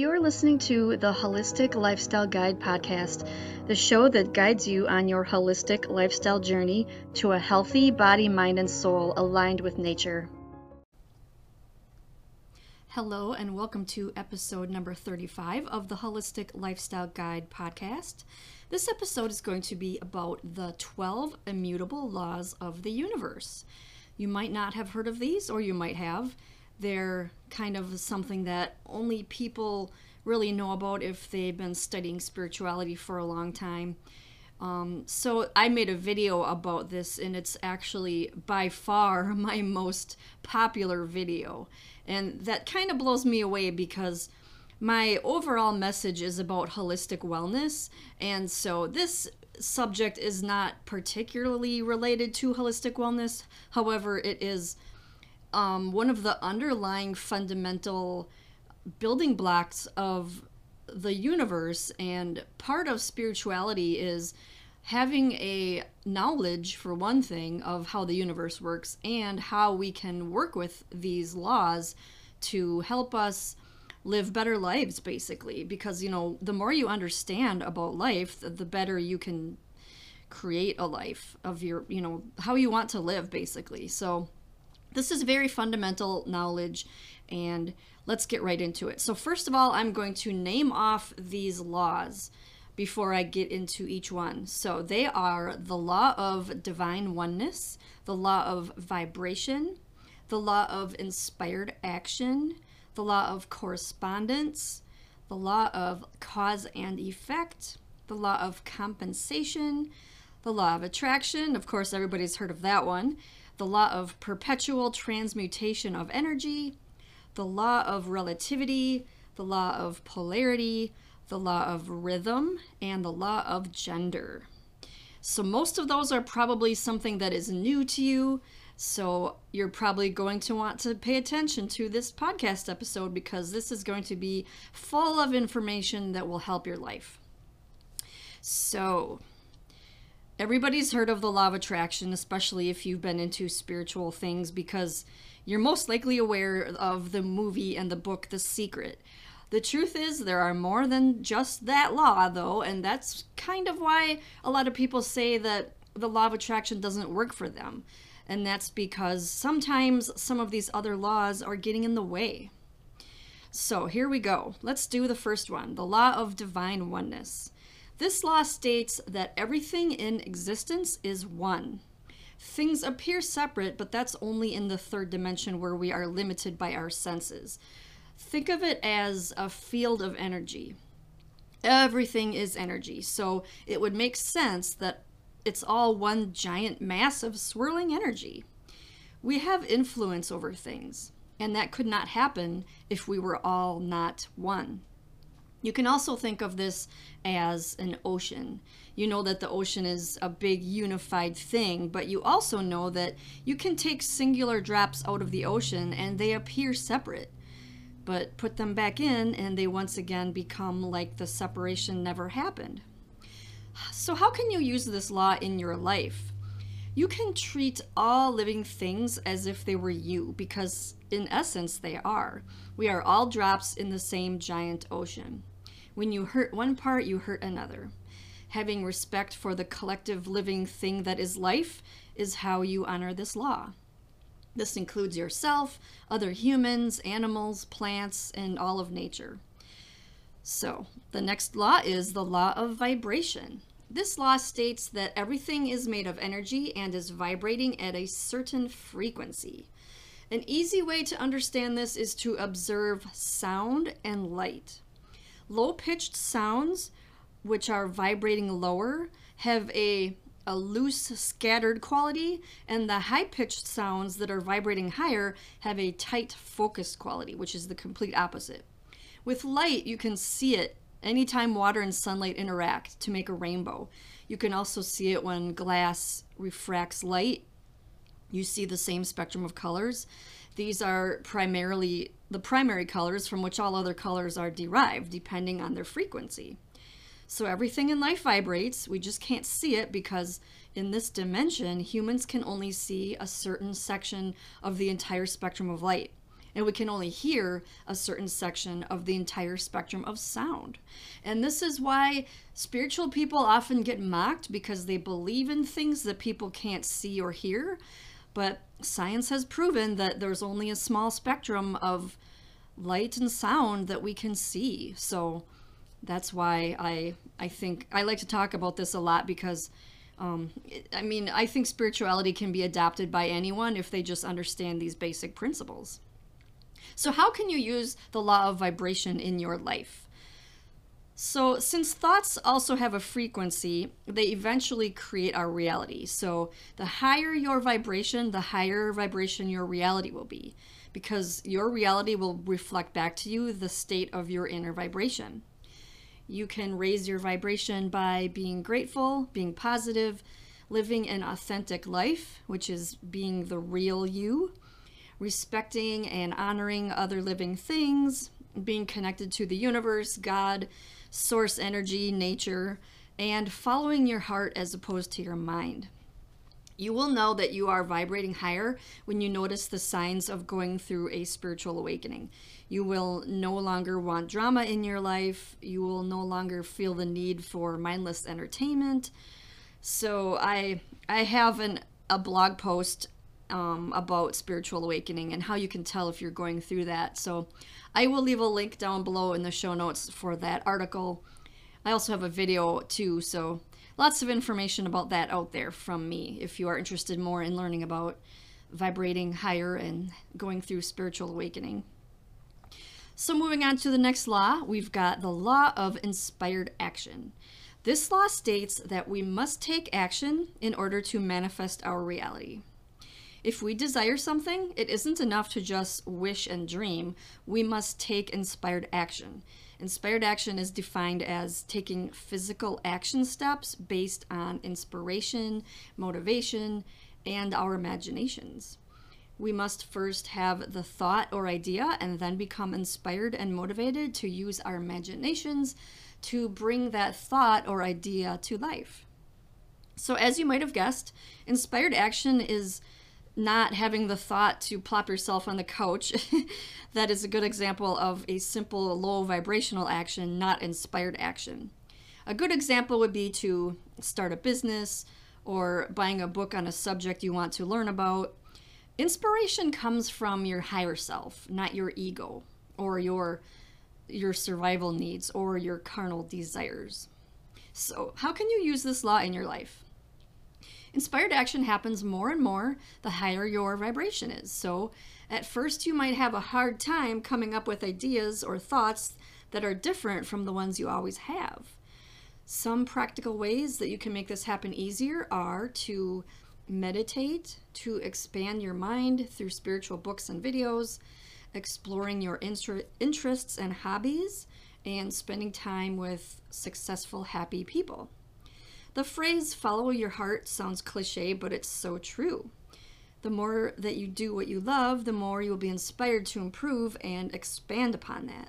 You are listening to the Holistic Lifestyle Guide podcast, the show that guides you on your holistic lifestyle journey to a healthy body, mind, and soul aligned with nature. Hello, and welcome to episode number 35 of the Holistic Lifestyle Guide podcast. This episode is going to be about the 12 immutable laws of the universe. You might not have heard of these, or you might have. They're kind of something that only people really know about if they've been studying spirituality for a long time. So I made a video about this, and it's actually by far my most popular video. And that kind of blows me away because my overall message is about holistic wellness. And so this subject is not particularly related to holistic wellness. However, it is one of the underlying fundamental building blocks of the universe, and part of spirituality is having a knowledge, for one thing, of how the universe works and how we can work with these laws to help us live better lives, basically. Because, you know, the more you understand about life, the better you can create a life of your, you know, how you want to live, basically. So this is very fundamental knowledge, and let's get right into it. So first of all, I'm going to name off these laws before I get into each one. So they are the law of divine oneness, the law of vibration, the law of inspired action, the law of correspondence, the law of cause and effect, the law of compensation, the law of attraction. Of course, everybody's heard of that one. The law of perpetual transmutation of energy, the law of relativity, the law of polarity, the law of rhythm, and the law of gender. So most of those are probably something that is new to you, so you're probably going to want to pay attention to this podcast episode because this is going to be full of information that will help your life. So everybody's heard of the law of attraction, especially if you've been into spiritual things, because you're most likely aware of the movie and the book, The Secret. The truth is, there are more than just that law, though, and that's kind of why a lot of people say that the law of attraction doesn't work for them. And that's because sometimes some of these other laws are getting in the way. So here we go. Let's do the first one, the law of divine oneness. This law states that everything in existence is one. Things appear separate, but that's only in the third dimension where we are limited by our senses. Think of it as a field of energy. Everything is energy, so it would make sense that it's all one giant mass of swirling energy. We have influence over things, and that could not happen if we were all not one. You can also think of this as an ocean. You know that the ocean is a big unified thing, but you also know that you can take singular drops out of the ocean and they appear separate, but put them back in and they once again become like the separation never happened. So how can you use this law in your life? You can treat all living things as if they were you, because in essence they are. We are all drops in the same giant ocean. When you hurt one part, you hurt another. Having respect for the collective living thing that is life is how you honor this law. This includes yourself, other humans, animals, plants, and all of nature. So the next law is the law of vibration. This law states that everything is made of energy and is vibrating at a certain frequency. An easy way to understand this is to observe sound and light. Low-pitched sounds, which are vibrating lower, have a loose, scattered quality, and the high-pitched sounds that are vibrating higher have a tight, focused quality, which is the complete opposite. With light, you can see it anytime water and sunlight interact to make a rainbow. You can also see it when glass refracts light. You see the same spectrum of colors. These are primarily the primary colors from which all other colors are derived, depending on their frequency. So everything in life vibrates. We just can't see it because in this dimension, humans can only see a certain section of the entire spectrum of light. and we can only hear a certain section of the entire spectrum of sound. And this is why spiritual people often get mocked, because they believe in things that people can't see or hear. But science has proven that there's only a small spectrum of light and sound that we can see. So that's why I think I like to talk about this a lot, because I mean, I think spirituality can be adopted by anyone if they just understand these basic principles. So how can you use the law of vibration in your life? So since thoughts also have a frequency, they eventually create our reality. So the higher your vibration, your reality will be, because your reality will reflect back to you the state of your inner vibration. You can raise your vibration by being grateful, being positive, living an authentic life, which is being the real you, respecting and honoring other living things, being connected to the universe, God, source energy, nature, and following your heart as opposed to your mind. You will know that you are vibrating higher when you notice the signs of going through a spiritual awakening. You will no longer want drama in your life. You will no longer feel the need for mindless entertainment. So I have a blog post about spiritual awakening and how you can tell if you're going through that. So I will leave a link down below in the show notes for that article. I also have a video too, so lots of information about that out there from me if you are interested more in learning about vibrating higher and going through spiritual awakening. So moving on to the next law, we've got the law of inspired action. This law states that we must take action in order to manifest our reality. If we desire something, it isn't enough to just wish and dream. We must take inspired action. Inspired action is defined as taking physical action steps based on inspiration, motivation, and our imaginations. We must first have the thought or idea and then become inspired and motivated to use our imaginations to bring that thought or idea to life. So as you might have guessed, inspired action is not having the thought to plop yourself on the couch. That is a good example of a simple low vibrational action, not inspired action. A good example would be to start a business or buying a book on a subject you want to learn about. Inspiration comes from your higher self, not your ego or your survival needs or your carnal desires. So how can you use this law in your life? Inspired action happens more and more the higher your vibration is. So at first you might have a hard time coming up with ideas or thoughts that are different from the ones you always have. Some practical ways that you can make this happen easier are to meditate, to expand your mind through spiritual books and videos, exploring your interests and hobbies, and spending time with successful, happy people. The phrase "follow your heart" sounds cliche, but it's so true. The more that you do what you love, the more you will be inspired to improve and expand upon that.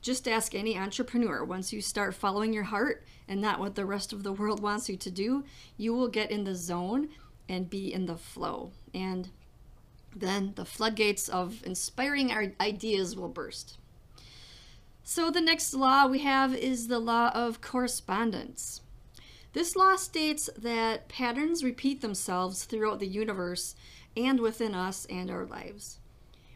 Just ask any entrepreneur. Once you start following your heart and not what the rest of the world wants you to do, you will get in the zone and be in the flow. And then the floodgates of inspiring ideas will burst. So the next law we have is the law of correspondence. This law states that patterns repeat themselves throughout the universe and within us and our lives.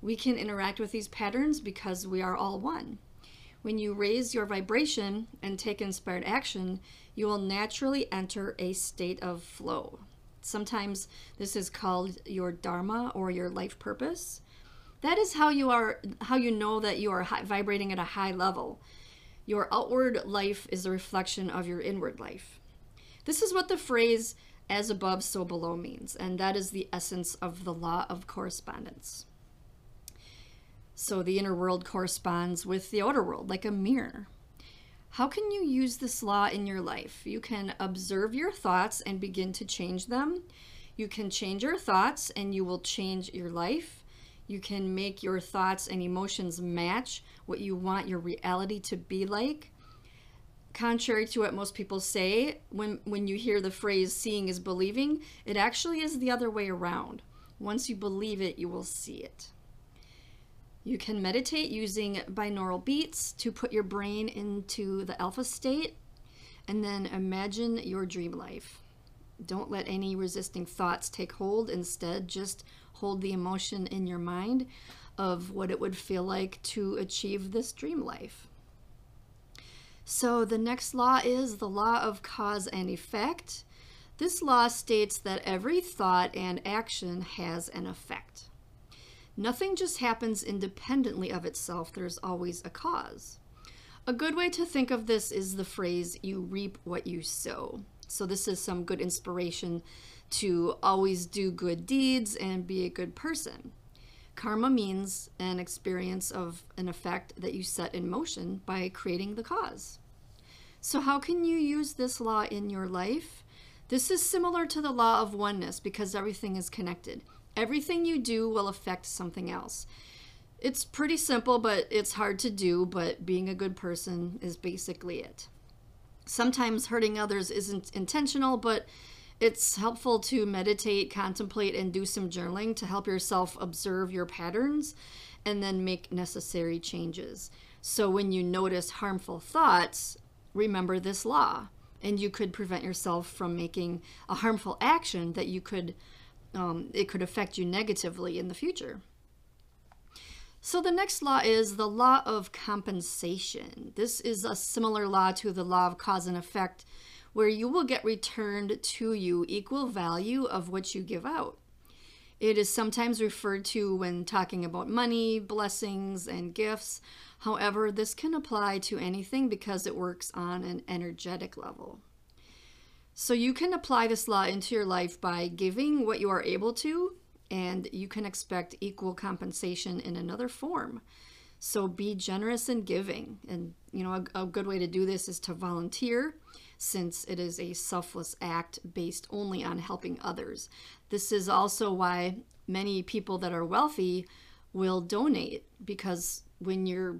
We can interact with these patterns because we are all one. When you raise your vibration and take inspired action, you will naturally enter a state of flow. Sometimes this is called your dharma or your life purpose. That is how you know that you are vibrating at a high level. Your outward life is a reflection of your inward life. This is what the phrase "as above, so below" means, and that is the essence of the law of correspondence. So the inner world corresponds with the outer world, like a mirror. How can you use this law in your life? You can observe your thoughts and begin to change them. You can change your thoughts and you will change your life. You can make your thoughts and emotions match what you want your reality to be like. Contrary to what most people say, when you hear the phrase "seeing is believing," it actually is the other way around. Once you believe it, you will see it. You can meditate using binaural beats to put your brain into the alpha state, and then imagine your dream life. Don't let any resisting thoughts take hold. Instead, just hold the emotion in your mind of what it would feel like to achieve this dream life. So the next law is the law of cause and effect. This law states that every thought and action has an effect. Nothing just happens independently of itself. There's always a cause. A good way to think of this is the phrase, you reap what you sow. So this is some good inspiration to always do good deeds and be a good person. Karma means an experience of an effect that you set in motion by creating the cause. So how can you use this law in your life? This is similar to the law of oneness because everything is connected. Everything you do will affect something else. It's pretty simple, but it's hard to do, but being a good person is basically it. Sometimes hurting others isn't intentional, but it's helpful to meditate, contemplate, and do some journaling to help yourself observe your patterns and then make necessary changes. So when you notice harmful thoughts, remember this law, and you could prevent yourself from making a harmful action that you could it could affect you negatively in the future. So the next law is the law of compensation. This is a similar law to the law of cause and effect, where you will get returned to you equal value of what you give out. It is sometimes referred to when talking about money, blessings, and gifts. However, this can apply to anything because it works on an energetic level. So you can apply this law into your life by giving what you are able to, and you can expect equal compensation in another form. So be generous in giving. And you know, a good way to do this is to volunteer, since it is a selfless act based only on helping others. This is also why many people that are wealthy will donate, because when you're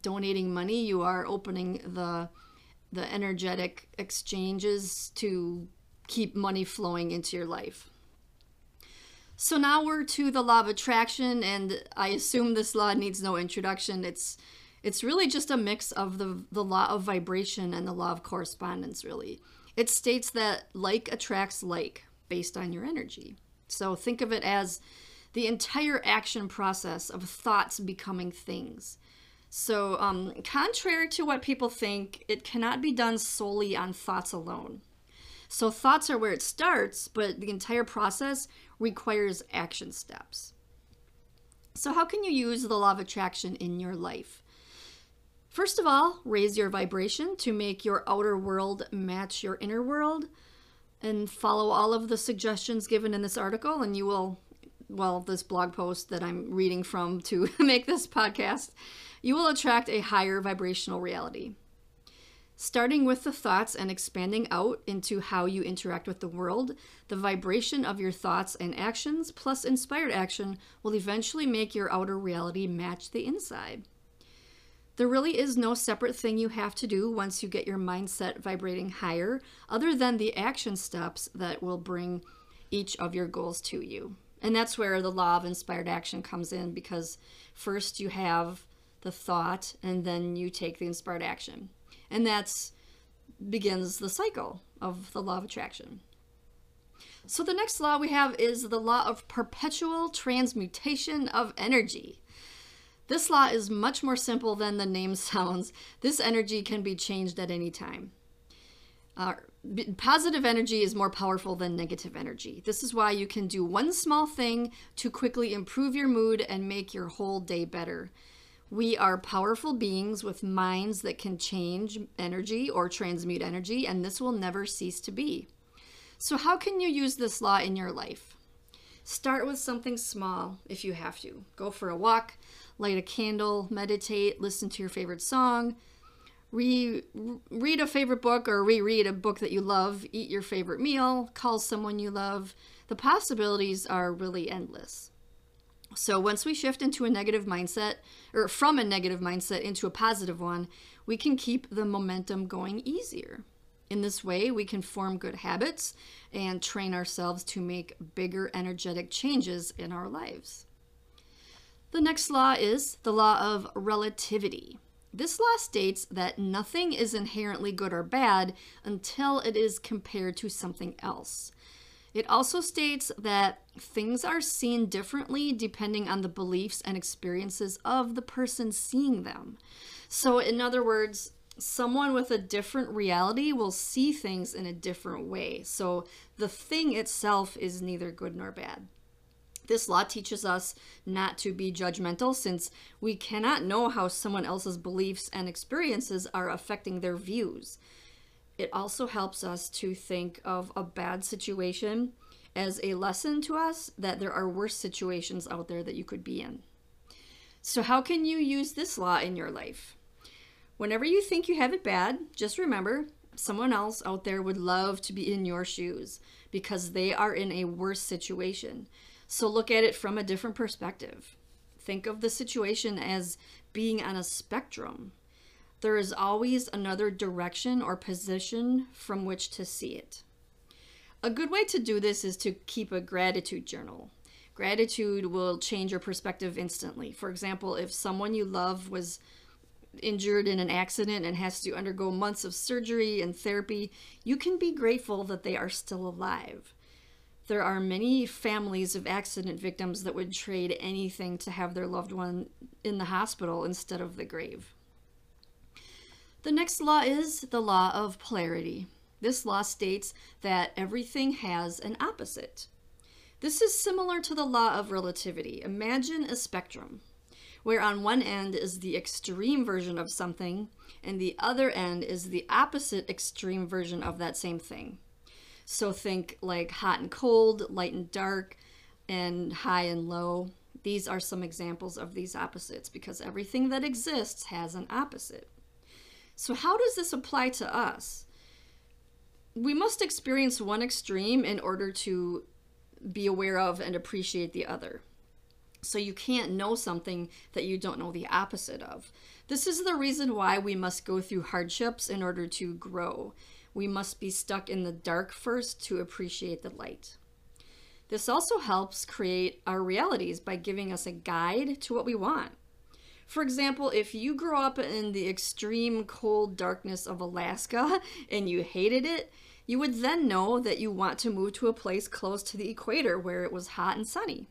donating money, you are opening the energetic exchanges to keep money flowing into your life. So now we're to the law of attraction, and I assume this law needs no introduction. It's really just a mix of the law of vibration and the law of correspondence, really. It states that like attracts like based on your energy. So think of it as the entire action process of thoughts becoming things. So contrary to what people think, it cannot be done solely on thoughts alone. So thoughts are where it starts, but the entire process requires action steps. So how can you use the law of attraction in your life? First of all, raise your vibration to make your outer world match your inner world, and follow all of the suggestions given in this article, and you will, well, this blog post that I'm reading from to make this podcast, you will attract a higher vibrational reality. Starting with the thoughts and expanding out into how you interact with the world, the vibration of your thoughts and actions plus inspired action will eventually make your outer reality match the inside. There really is no separate thing you have to do once you get your mindset vibrating higher, other than the action steps that will bring each of your goals to you. And that's where the law of inspired action comes in, because first you have the thought, and then you take the inspired action. And that begins the cycle of the law of attraction. So the next law we have is the law of perpetual transmutation of energy. This law is much more simple than the name sounds. This energy can be changed at any time. Positive energy is more powerful than negative energy. This is why you can do one small thing to quickly improve your mood and make your whole day better. We are powerful beings with minds that can change energy or transmute energy, and this will never cease to be. So how can you use this law in your life? Start with something small if you have to. Go for a walk, light a candle, meditate, listen to your favorite song, read a favorite book or reread a book that you love, eat your favorite meal, call someone you love. The possibilities are really endless. So once we shift into a negative mindset, or from a negative mindset into a positive one, we can keep the momentum going easier. In this way, we can form good habits and train ourselves to make bigger energetic changes in our lives. The next law is the law of relativity. This law states that nothing is inherently good or bad until it is compared to something else. It also states that things are seen differently depending on the beliefs and experiences of the person seeing them. So in other words, someone with a different reality will see things in a different way. So the thing itself is neither good nor bad. This law teaches us not to be judgmental, since we cannot know how someone else's beliefs and experiences are affecting their views. It also helps us to think of a bad situation as a lesson to us that there are worse situations out there that you could be in. So how can you use this law in your life? Whenever you think you have it bad, just remember someone else out there would love to be in your shoes because they are in a worse situation. So look at it from a different perspective. Think of the situation as being on a spectrum. There is always another direction or position from which to see it. A good way to do this is to keep a gratitude journal. Gratitude will change your perspective instantly. For example, if someone you love was injured in an accident and has to undergo months of surgery and therapy, you can be grateful that they are still alive. There are many families of accident victims that would trade anything to have their loved one in the hospital instead of the grave. The next law is the law of polarity. This law states that everything has an opposite. This is similar to the law of relativity. Imagine a spectrum where on one end is the extreme version of something and the other end is the opposite extreme version of that same thing. So think like hot and cold, light and dark, and high and low. These are some examples of these opposites because everything that exists has an opposite. So how does this apply to us? We must experience one extreme in order to be aware of and appreciate the other. So you can't know something that you don't know the opposite of. This is the reason why we must go through hardships in order to grow. We must be stuck in the dark first to appreciate the light. This also helps create our realities by giving us a guide to what we want. For example, if you grew up in the extreme cold darkness of Alaska and you hated it, you would then know that you want to move to a place close to the equator where it was hot and sunny.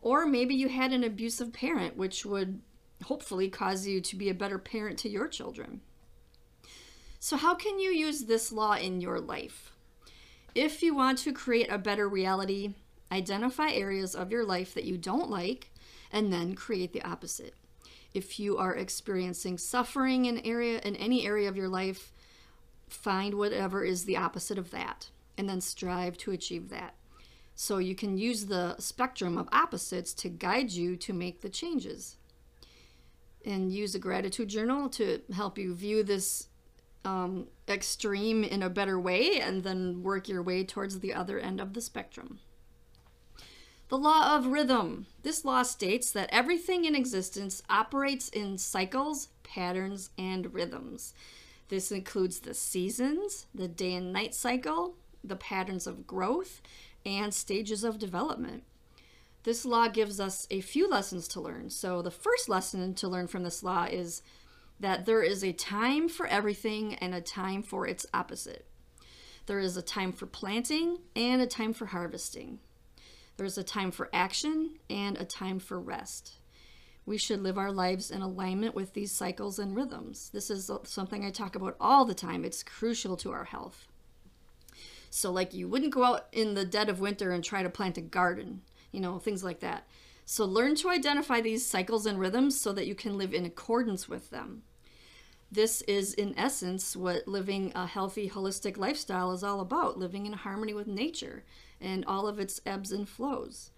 Or maybe you had an abusive parent, which would hopefully cause you to be a better parent to your children. So how can you use this law in your life? If you want to create a better reality, identify areas of your life that you don't like and then create the opposite. If you are experiencing suffering in any area of your life, find whatever is the opposite of that and then strive to achieve that. So you can use the spectrum of opposites to guide you to make the changes. And use a gratitude journal to help you view this extreme in a better way and then work your way towards the other end of the spectrum. The law of rhythm. This law states that everything in existence operates in cycles, patterns, and rhythms. This includes the seasons, the day and night cycle, the patterns of growth, and stages of development. This law gives us a few lessons to learn. So the first lesson to learn from this law is that there is a time for everything and a time for its opposite. There is a time for planting and a time for harvesting. There is a time for action and a time for rest. We should live our lives in alignment with these cycles and rhythms. This is something I talk about all the time. It's crucial to our health. So like you wouldn't go out in the dead of winter and try to plant a garden, you know, things like that. So learn to identify these cycles and rhythms so that you can live in accordance with them. This is, in essence, what living a healthy, holistic lifestyle is all about, living in harmony with nature and all of its ebbs and flows.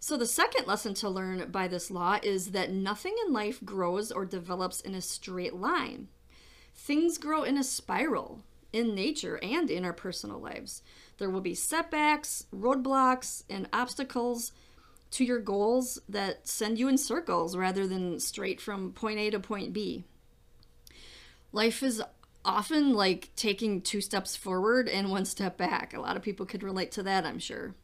So the second lesson to learn by this law is that nothing in life grows or develops in a straight line. Things grow in a spiral in nature and in our personal lives. There will be setbacks, roadblocks, and obstacles to your goals that send you in circles rather than straight from point A to point B. Life is often like taking two steps forward and one step back. A lot of people could relate to that, I'm sure.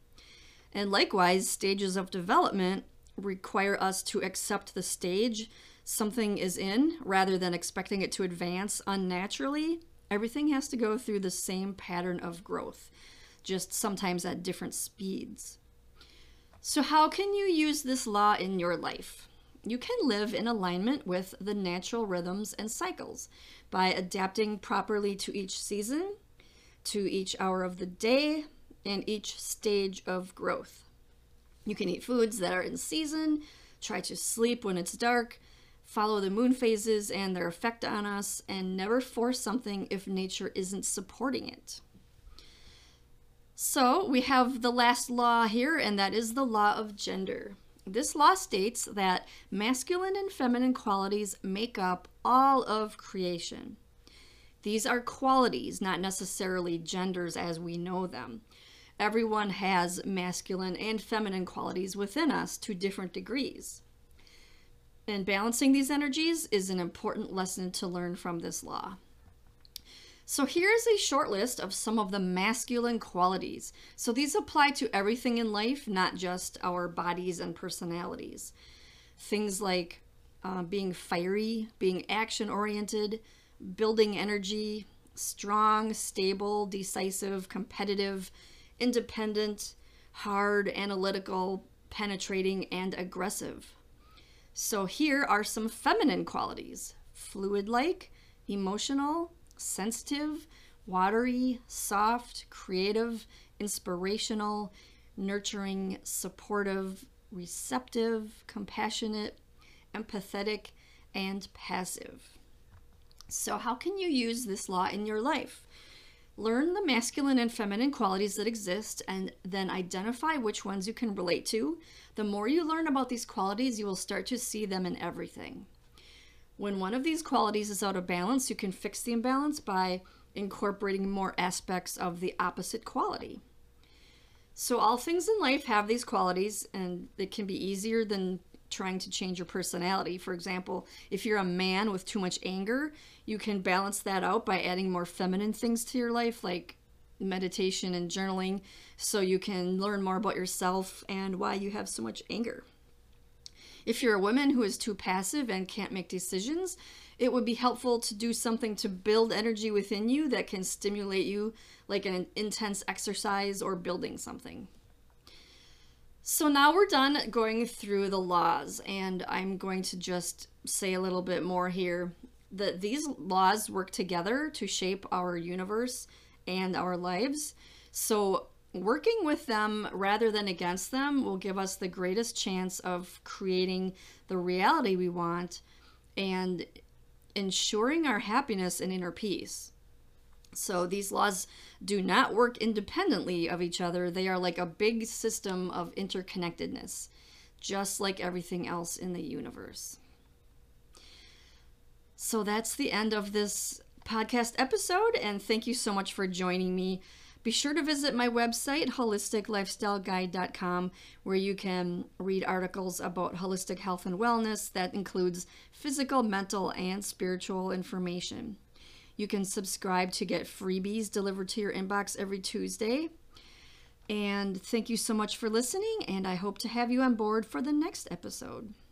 And likewise, stages of development require us to accept the stage something is in rather than expecting it to advance unnaturally. Everything has to go through the same pattern of growth, just sometimes at different speeds. So how can you use this law in your life? You can live in alignment with the natural rhythms and cycles by adapting properly to each season, to each hour of the day, and each stage of growth. You can eat foods that are in season, try to sleep when it's dark, follow the moon phases and their effect on us, and never force something if nature isn't supporting it. So we have the last law here, and that is the law of gender. This law states that masculine and feminine qualities make up all of creation. These are qualities, not necessarily genders as we know them. Everyone has masculine and feminine qualities within us to different degrees. And balancing these energies is an important lesson to learn from this law. So here's a short list of some of the masculine qualities. So these apply to everything in life, not just our bodies and personalities. Things like being fiery, being action-oriented, building energy, strong, stable, decisive, competitive, independent, hard, analytical, penetrating, and aggressive. So here are some feminine qualities: fluid-like, emotional, sensitive, watery, soft, creative, inspirational, nurturing, supportive, receptive, compassionate, empathetic, and passive. So how can you use this law in your life? Learn the masculine and feminine qualities that exist, and then identify which ones you can relate to. The more you learn about these qualities, you will start to see them in everything. When one of these qualities is out of balance, you can fix the imbalance by incorporating more aspects of the opposite quality. So all things in life have these qualities, and it can be easier than trying to change your personality. For example, if you're a man with too much anger, you can balance that out by adding more feminine things to your life, like meditation and journaling, so you can learn more about yourself and why you have so much anger. If you're a woman who is too passive and can't make decisions, it would be helpful to do something to build energy within you that can stimulate you, like an intense exercise or building something. So now we're done going through the laws, and I'm going to just say a little bit more here that these laws work together to shape our universe and our lives. So working with them rather than against them will give us the greatest chance of creating the reality we want and ensuring our happiness and inner peace. So these laws do not work independently of each other. They are like a big system of interconnectedness, just like everything else in the universe. So that's the end of this podcast episode, and thank you so much for joining me. Be sure to visit my website, holisticlifestyleguide.com, where you can read articles about holistic health and wellness that includes physical, mental, and spiritual information. You can subscribe to get freebies delivered to your inbox every Tuesday. And thank you so much for listening, and I hope to have you on board for the next episode.